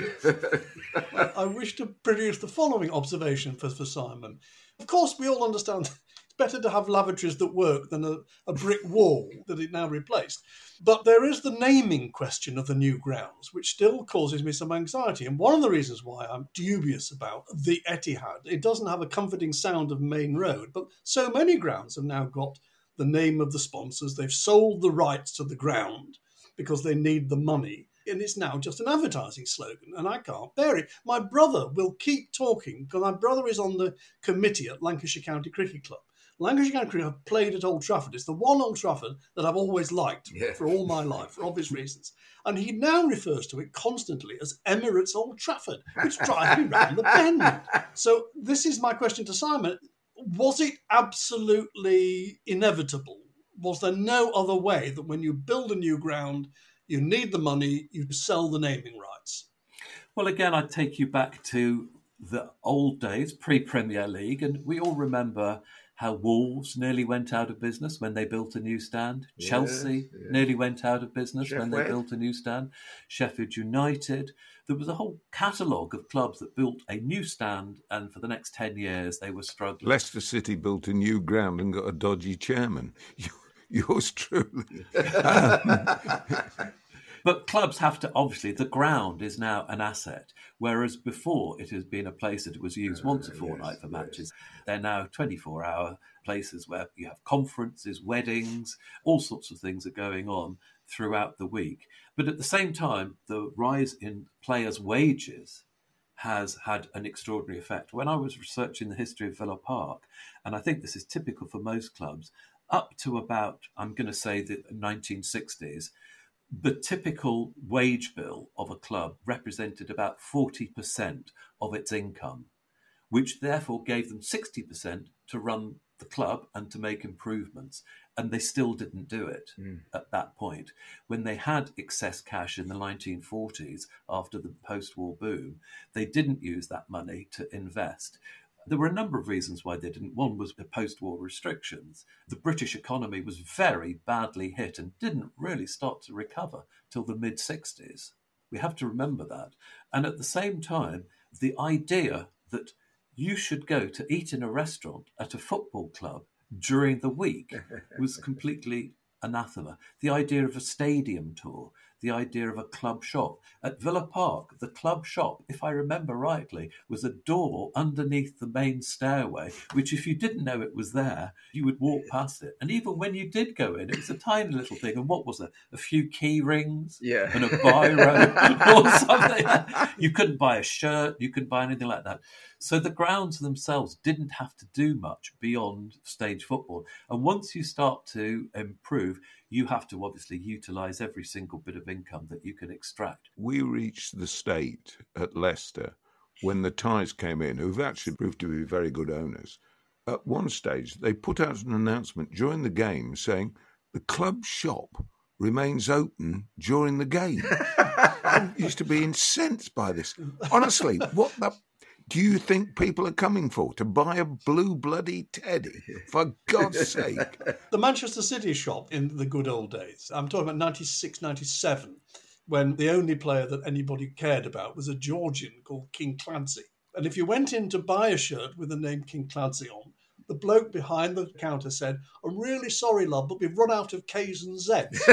I, I wish to produce the following observation for, for Simon. Of course, we all understand it's better to have lavatories that work than a, a brick wall that it now replaced. But there is the naming question of the new grounds, which still causes me some anxiety. And one of the reasons why I'm dubious about the Etihad, it doesn't have a comforting sound of Main Road, but so many grounds have now got the name of the sponsors. They've sold the rights to the ground because they need the money. And it's now just an advertising slogan, and I can't bear it. My brother will keep talking, because my brother is on the committee at Lancashire County Cricket Club. Lancashire County Cricket Club have played at Old Trafford. It's the one Old Trafford that I've always liked yeah. for all my life, for obvious reasons. And he now refers to it constantly as Emirates Old Trafford, which drives me round the bend. So this is my question to Simon. Was it absolutely inevitable? Was there no other way that when you build a new ground, you need the money, you sell the naming rights? Well, again, I take you back to the old days, pre-Premier League, and we all remember how Wolves nearly went out of business when they built a new stand. Yes, Chelsea yes. nearly went out of business Chef when they West. built a new stand. Sheffield United. There was a whole catalogue of clubs that built a new stand, and for the next ten years they were struggling. Leicester City built a new ground and got a dodgy chairman. Yours truly. um. But clubs have to, obviously, the ground is now an asset, whereas before it has been a place that was used uh, once a fortnight yes, for matches. Yes. They're now twenty-four hour places where you have conferences, weddings, all sorts of things are going on throughout the week. But at the same time, the rise in players' wages has had an extraordinary effect. When I was researching the history of Villa Park, and I think this is typical for most clubs, up to about, I'm going to say, the nineteen sixties, the typical wage bill of a club represented about forty percent of its income, which therefore gave them sixty percent to run the club and to make improvements. And they still didn't do it mm. at that point. When they had excess cash in the nineteen forties after the post-war boom, they didn't use that money to invest. There were a number of reasons why they didn't. One was the post-war restrictions. The British economy was very badly hit and didn't really start to recover till the mid-sixties. We have to remember that. And at the same time, the idea that you should go to eat in a restaurant at a football club during the week was completely anathema. The idea of a stadium tour, the idea of a club shop. At Villa Park, the club shop, if I remember rightly, was a door underneath the main stairway, which if you didn't know it was there, you would walk past it. And even when you did go in, it was a tiny little thing. And what was it? A few key rings yeah. and a biro or something. You couldn't buy a shirt. You couldn't buy anything like that. So the grounds themselves didn't have to do much beyond stage football. And once you start to improve, you have to obviously utilise every single bit of income that you can extract. We reached the state at Leicester when the Ties came in, who've actually proved to be very good owners. At one stage, they put out an announcement during the game saying, the club shop remains open during the game. I used to be incensed by this. Honestly, what the... do you think people are coming for? To buy a blue bloody teddy? For God's sake. The Manchester City shop in the good old days, I'm talking about ninety-six, ninety-seven, when the only player that anybody cared about was a Georgian called King Clancy. And if you went in to buy a shirt with the name King Clancy on, the bloke behind the counter said, I'm really sorry, love, but we've run out of K's and Z's.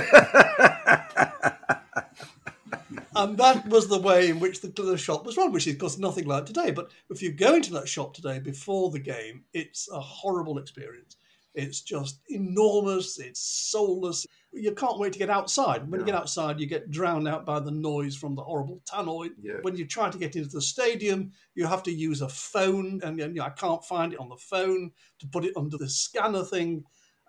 And that was the way in which the, the shop was run, which is, of course, nothing like today. But if you go into that shop today before the game, it's a horrible experience. It's just enormous. It's soulless. You can't wait to get outside. When yeah. you get outside, you get drowned out by the noise from the horrible tannoy. Yeah. When you try to get into the stadium, you have to use a phone. And, and you know, I can't find it on the phone to put it under the scanner thing.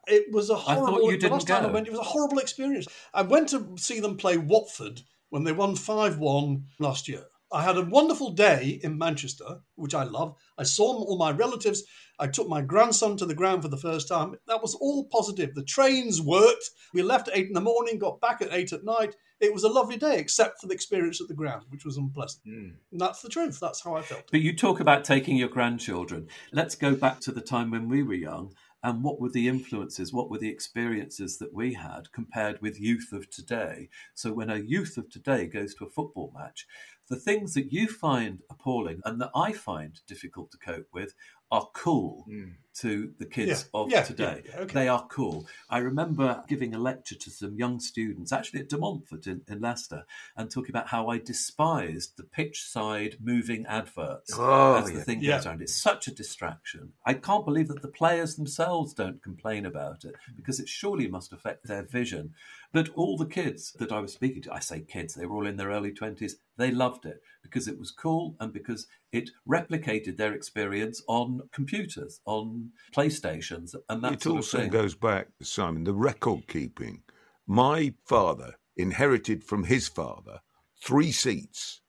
It was a horrible experience. Last time I went, it was a horrible experience. I went to see them play Watford when they won five one last year. I had a wonderful day in Manchester, which I love. I saw all my relatives. I took my grandson to the ground for the first time. That was all positive. The trains worked. We left at eight in the morning, got back at eight at night. It was a lovely day, except for the experience at the ground, which was unpleasant. Mm. And that's the truth. That's how I felt. But you talk about taking your grandchildren. Let's go back to the time when we were young, and what were the influences, what were the experiences that we had compared with youth of today? So when a youth of today goes to a football match, the things that you find appalling and that I find difficult to cope with are cool mm. to the kids yeah. of yeah. today. Yeah. Okay. They are cool. I remember giving a lecture to some young students, actually at De Montfort in, in Leicester, and talking about how I despised the pitch-side moving adverts oh, as the yeah. thing yeah. goes around. It's such a distraction. I can't believe that the players themselves don't complain about it, because it surely must affect their vision. But all the kids that I was speaking to, I say kids, they were all in their early twenties, they loved it because it was cool and because it replicated their experience on computers, on PlayStations and that it sort of thing. It also goes back, Simon, the record keeping. My father inherited from his father three seats,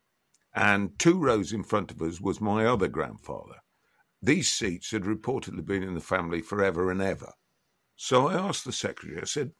and two rows in front of us was my other grandfather. These seats had reportedly been in the family forever and ever. So I asked the secretary, I said,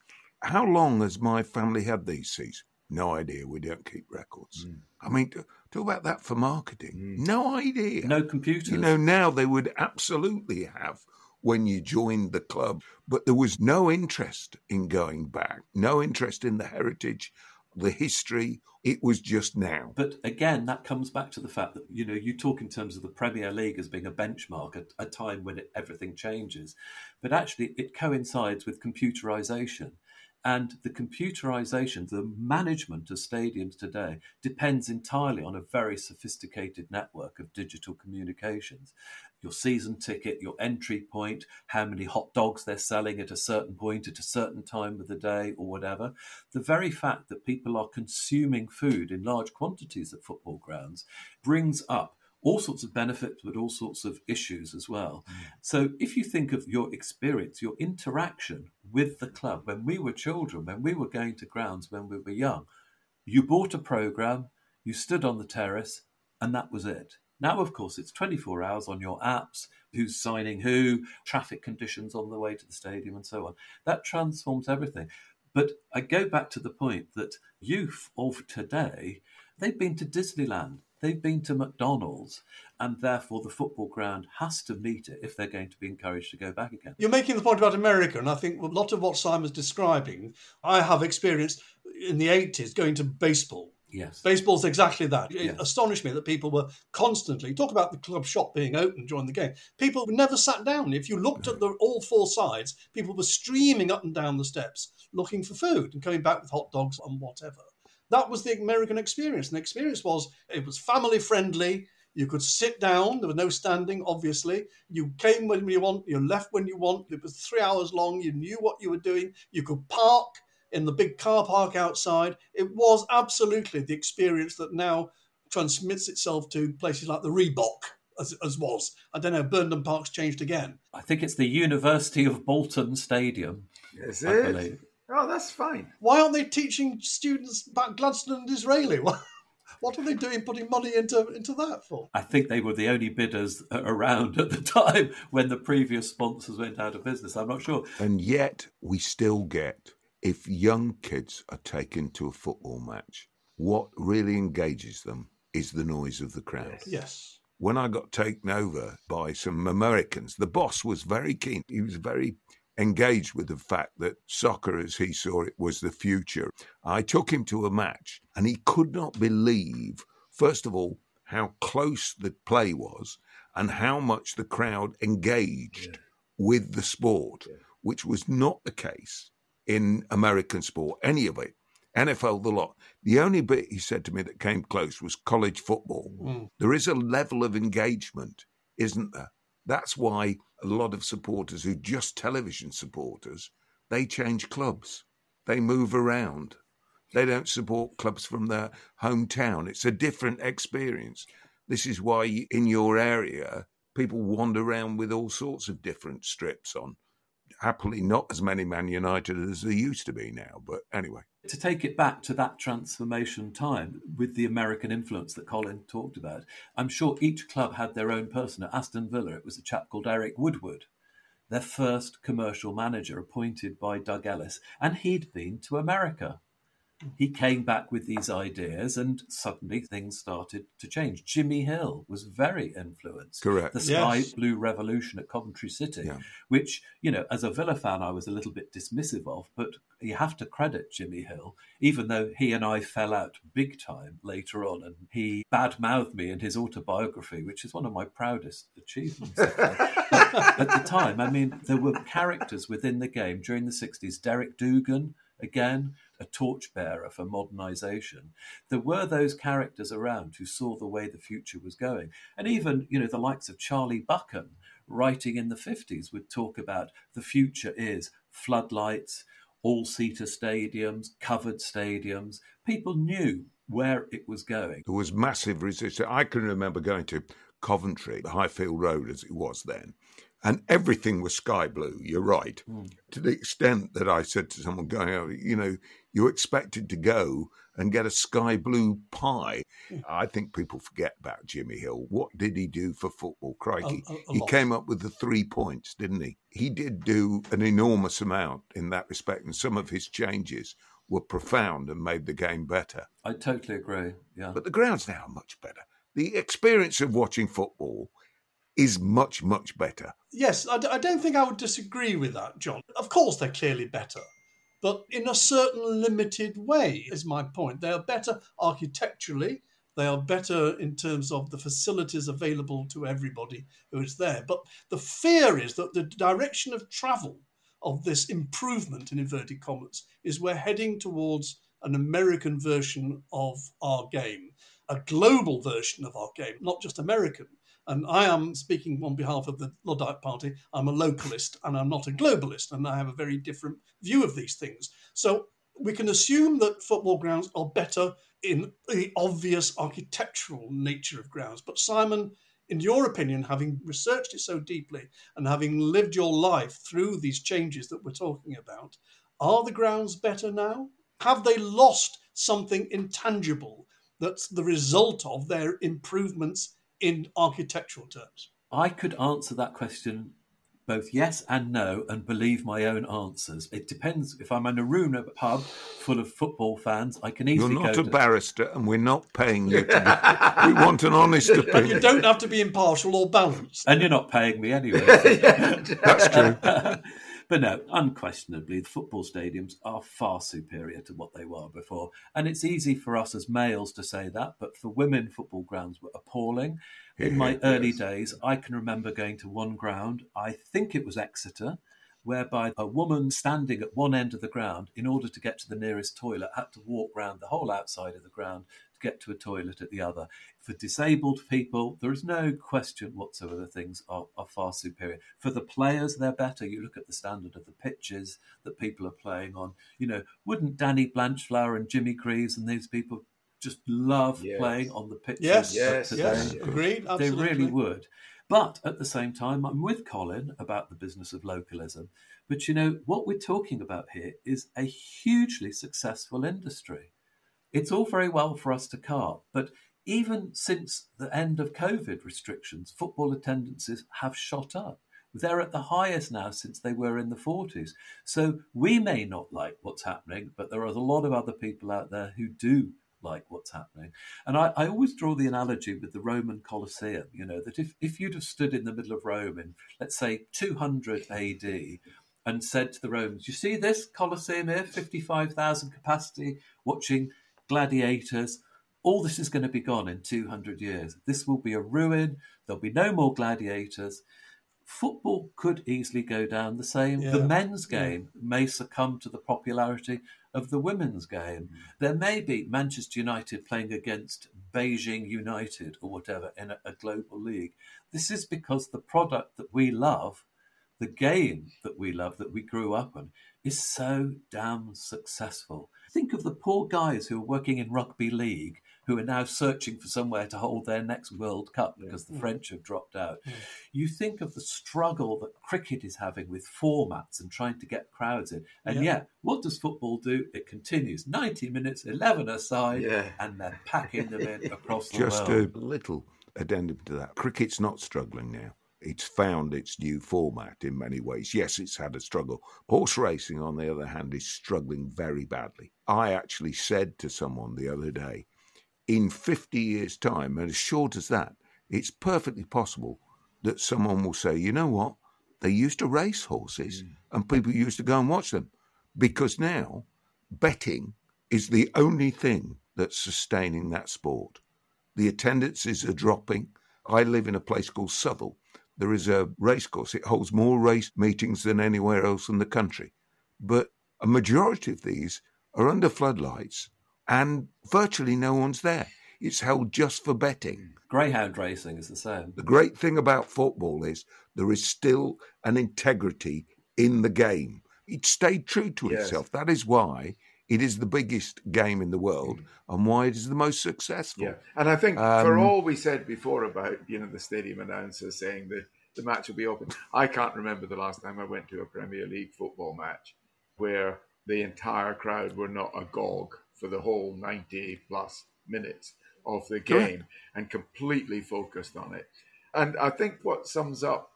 how long has my family had these seats? No idea. We don't keep records. Mm. I mean, talk about that for marketing. Mm. No idea. No computers. You know, now they would absolutely have when you joined the club. But there was no interest in going back, no interest in the heritage, the history. It was just now. But again, that comes back to the fact that, you know, you talk in terms of the Premier League as being a benchmark, a, a time when it, everything changes. But actually, it coincides with computerisation. And the computerisation, the management of stadiums today depends entirely on a very sophisticated network of digital communications. Your season ticket, your entry point, how many hot dogs they're selling at a certain point, at a certain time of the day or whatever. The very fact that people are consuming food in large quantities at football grounds brings up all sorts of benefits, but all sorts of issues as well. Mm. So if you think of your experience, your interaction with the club, when we were children, when we were going to grounds, when we were young, you bought a programme, you stood on the terrace, and that was it. Now, of course, it's twenty-four hours on your apps, who's signing who, traffic conditions on the way to the stadium and so on. That transforms everything. But I go back to the point that youth of today, they've been to Disneyland. They've been to McDonald's, and therefore the football ground has to meet it if they're going to be encouraged to go back again. You're making the point about America, and I think a lot of what Simon's describing, I have experienced in the eighties going to baseball. Yes. Baseball's exactly that. It yes. astonished me that people were constantly, talk about the club shop being open during the game, people never sat down. If you looked at the all four sides, people were streaming up and down the steps looking for food and coming back with hot dogs and whatever. That was the American experience. And the experience was, it was family friendly. You could sit down. There was no standing, obviously. You came when you want. You left when you want. It was three hours long. You knew what you were doing. You could park in the big car park outside. It was absolutely the experience that now transmits itself to places like the Reebok, as, as was. I don't know, Burnham Park's changed again. I think it's the University of Bolton Stadium. Yes, it I believe. Oh, that's fine. Why aren't they teaching students about Gladstone and Disraeli? What are they doing putting money into, into that for? I think they were the only bidders around at the time when the previous sponsors went out of business. I'm not sure. And yet we still get, if young kids are taken to a football match, what really engages them is the noise of the crowd. Yes. yes. When I got taken over by some Americans, the boss was very keen. He was very engaged with the fact that soccer, as he saw it, was the future. I took him to a match and he could not believe, first of all, how close the play was and how much the crowd engaged yeah. with the sport, yeah. which was not the case in American sport, any of it. N F L, the lot. The only bit, he said to me, that came close was college football. Mm. There is a level of engagement, isn't there? That's why a lot of supporters who just television supporters, they change clubs. They move around. They don't support clubs from their hometown. It's a different experience. This is why in your area, people wander around with all sorts of different strips on. Happily, not as many Man United as there used to be now, but anyway. To take it back to that transformation time with the American influence that Colin talked about, I'm sure each club had their own person. At Aston Villa, it was a chap called Eric Woodward, their first commercial manager appointed by Doug Ellis, and he'd been to America. he came back with these ideas, and suddenly things started to change. Jimmy Hill was very influenced. Correct. The Sky yes. Blue Revolution at Coventry City, yeah. which, you know, as a Villa fan, I was a little bit dismissive of, but you have to credit Jimmy Hill, even though he and I fell out big time later on, and he badmouthed me in his autobiography, which is one of my proudest achievements. At the time, I mean, there were characters within the game during the sixties, Derek Dugan, again, a torchbearer for modernisation. There were those characters around who saw the way the future was going. And even, you know, the likes of Charlie Buchan, writing in the fifties, would talk about the future is floodlights, all-seater stadiums, covered stadiums. People knew where it was going. There was massive resistance. I can remember going to Coventry, the Highfield Road as it was then, and everything was sky blue, you're right. Mm. To the extent that I said to someone going out, you know, you're expected to go and get a sky blue pie. Mm. I think people forget about Jimmy Hill. What did he do for football? Crikey. A, a, a he lot. Came up with the three points, didn't he? He did do an enormous amount in that respect, and some of his changes were profound and made the game better. I totally agree, yeah. But the ground's now much better. The experience of watching football is much, much better. Yes, I, d- I don't think I would disagree with that, John. Of course, they're clearly better, but in a certain limited way, is my point. They are better architecturally. They are better in terms of the facilities available to everybody who is there. But the fear is that the direction of travel of this improvement, in inverted commas, is we're heading towards an American version of our game, a global version of our game, not just American. And I am speaking on behalf of the Luddite Party. I'm a localist and I'm not a globalist, and I have a very different view of these things. So we can assume that football grounds are better in the obvious architectural nature of grounds. But Simon, in your opinion, having researched it so deeply and having lived your life through these changes that we're talking about, are the grounds better now? Have they lost something intangible that's the result of their improvements in architectural terms? I could answer that question both yes and no, and believe my own answers. It depends. If I'm in a Rooney pub full of football fans, I can easily go. You're not go a to... barrister, and we're not paying you. To... we want an honest opinion. But you don't have to be impartial or balanced. And you're not paying me anyway. That's true. But no, unquestionably, the football stadiums are far superior to what they were before. And it's easy for us as males to say that, but for women, football grounds were appalling. In my early days, I can remember going to one ground, I think it was Exeter, whereby a woman standing at one end of the ground, in order to get to the nearest toilet, had to walk round the whole outside of the ground to get to a toilet at the other. For disabled people, there is no question whatsoever things are, are far superior. For the players, they're better. You look at the standard of the pitches that people are playing on. You know, wouldn't Danny Blanchflower and Jimmy Greaves and these people just love yes. playing on the pitches? Yes, yes, yes. Agreed, absolutely. They really would. But at the same time, I'm with Colin about the business of localism. But, you know, what we're talking about here is a hugely successful industry. It's all very well for us to carp, but even since the end of COVID restrictions, football attendances have shot up. They're at the highest now since they were in the forties. So we may not like what's happening, but there are a lot of other people out there who do like what's happening. And I, I always draw the analogy with the Roman Colosseum, you know, that if, if you'd have stood in the middle of Rome in, let's say, two hundred A D and said to the Romans, you see this Colosseum here, fifty-five thousand capacity, watching gladiators, all this is going to be gone in two hundred years. This will be a ruin. There'll be no more gladiators. Football could easily go down the same. Yeah. The men's game yeah. may succumb to the popularity of the women's game. There may be Manchester United playing against Beijing United or whatever in a, a global league. This is because the product that we love, the game that we love, that we grew up on, is so damn successful. Think of the poor guys who are working in rugby league who are now searching for somewhere to hold their next World Cup because yeah. the French have dropped out. Yeah. You think of the struggle that cricket is having with formats and trying to get crowds in. And yeah. yet, what does football do? It continues. ninety minutes, eleven aside, yeah. and they're packing them in across the Just world. Just a little addendum to that. Cricket's not struggling now. it's found its new format in many ways. Yes, it's had a struggle. Horse racing, on the other hand, is struggling very badly. I actually said to someone the other day, in fifty years' time, and as short as that, it's perfectly possible that someone will say, you know what, they used to race horses mm. and people used to go and watch them, because now betting is the only thing that's sustaining that sport. The attendances are dropping. I live in a place called Southall. There is a racecourse. It holds more race meetings than anywhere else in the country. But a majority of these are under floodlights and virtually no one's there. It's held just for betting. Greyhound racing is the same. The great thing about football is there is still an integrity in the game. It stayed true to yes. itself. That is why it is the biggest game in the world and why it is the most successful. Yeah. And I think um, for all we said before about, you know, the stadium announcer saying that the match will be open, I can't remember the last time I went to a Premier League football match where the entire crowd were not agog for the whole ninety-plus minutes of the game and completely focused on it. And I think what sums up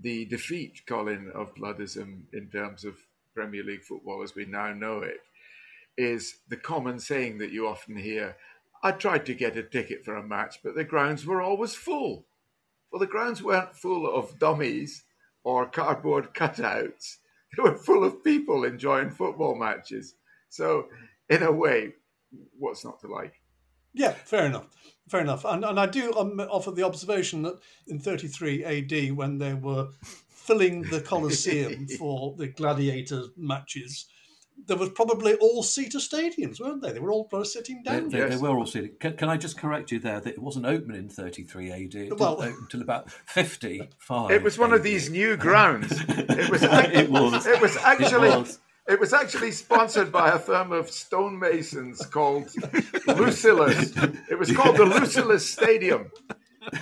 the defeat, Colin, of bloodism in terms of Premier League football as we now know it is the common saying that you often hear, I tried to get a ticket for a match, but the grounds were always full. Well, the grounds weren't full of dummies or cardboard cutouts. They were full of people enjoying football matches. So, in a way, what's not to like? Yeah, fair enough. Fair enough. And, and I do um, offer the observation that in thirty-three A D, when they were filling the Colosseum for the gladiator matches, there was probably all-seater stadiums, weren't they? They were all sitting down. They, they, they were all seated. Can, can I just correct you there that it wasn't open in thirty-three A D? It well, didn't open until about fifty-five. It was one A D. Of these new grounds. It was. it was. It was actually. It was. It was actually sponsored by a firm of stonemasons called Lucillus. It was called the Lucillus Stadium,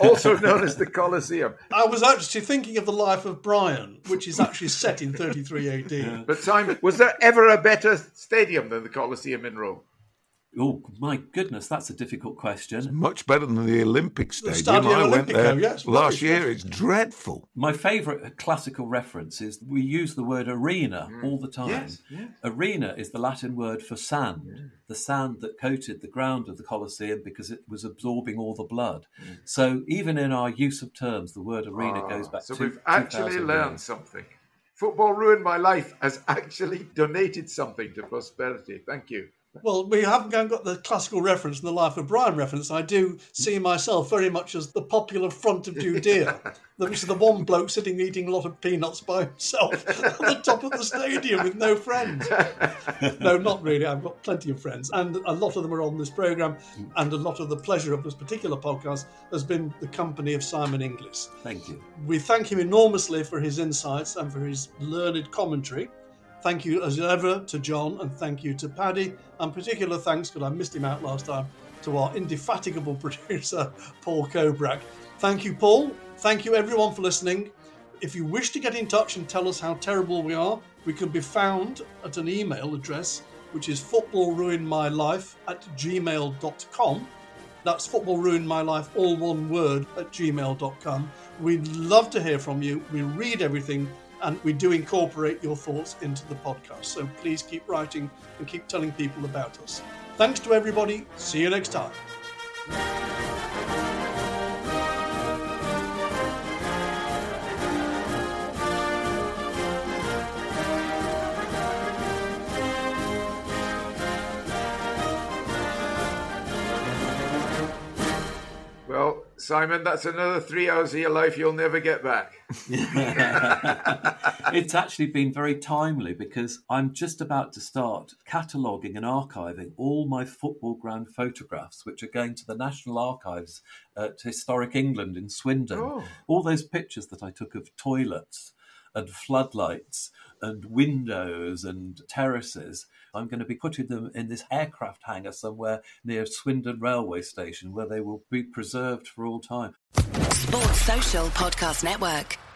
also known as the Colosseum. I was actually thinking of the life of Brian, which is actually set in thirty-three A D. Yeah. But Simon, was there ever a better stadium than the Colosseum in Rome? Oh, my goodness, that's a difficult question. It's much better than the Olympic Stadium. The Stadio I Olympico, went there yes, last year. It's dreadful. My favourite classical reference is we use the word arena mm. all the time. Yes, yes. Arena is the Latin word for sand, mm. the sand that coated the ground of the Colosseum because it was absorbing all the blood. Mm. So even in our use of terms, the word arena ah, goes back so to So we've actually learned something. Football Ruined My Life has actually donated something to prosperity. Thank you. Well, we haven't got the classical reference and the Life of Brian reference. I do see myself very much as the popular front of Judea, which is the one bloke sitting eating a lot of peanuts by himself at the top of the stadium with no friends. No, not really. I've got plenty of friends, and a lot of them are on this programme, and a lot of the pleasure of this particular podcast has been the company of Simon Inglis. Thank you. We thank him enormously for his insights and for his learned commentary. Thank you, as ever, to John, and thank you to Paddy. And particular thanks, because I missed him out last time, to our indefatigable producer, Paul Kobrak. Thank you, Paul. Thank you, everyone, for listening. If you wish to get in touch and tell us how terrible we are, we can be found at an email address, which is footballruinmylife at gmail dot com. That's footballruinmylife, all one word, at gmail dot com. We'd love to hear from you. We read everything. And we do incorporate your thoughts into the podcast. So please keep writing and keep telling people about us. Thanks to everybody. See you next time. Well, Simon, that's another three hours of your life you'll never get back. It's actually been very timely because I'm just about to start cataloguing and archiving all my football ground photographs, which are going to the National Archives at Historic England in Swindon. Oh. All those pictures that I took of toilets and floodlights and windows and terraces. I'm going to be putting them in this aircraft hangar somewhere near Swindon railway station where they will be preserved for all time. Sports Social Podcast Network.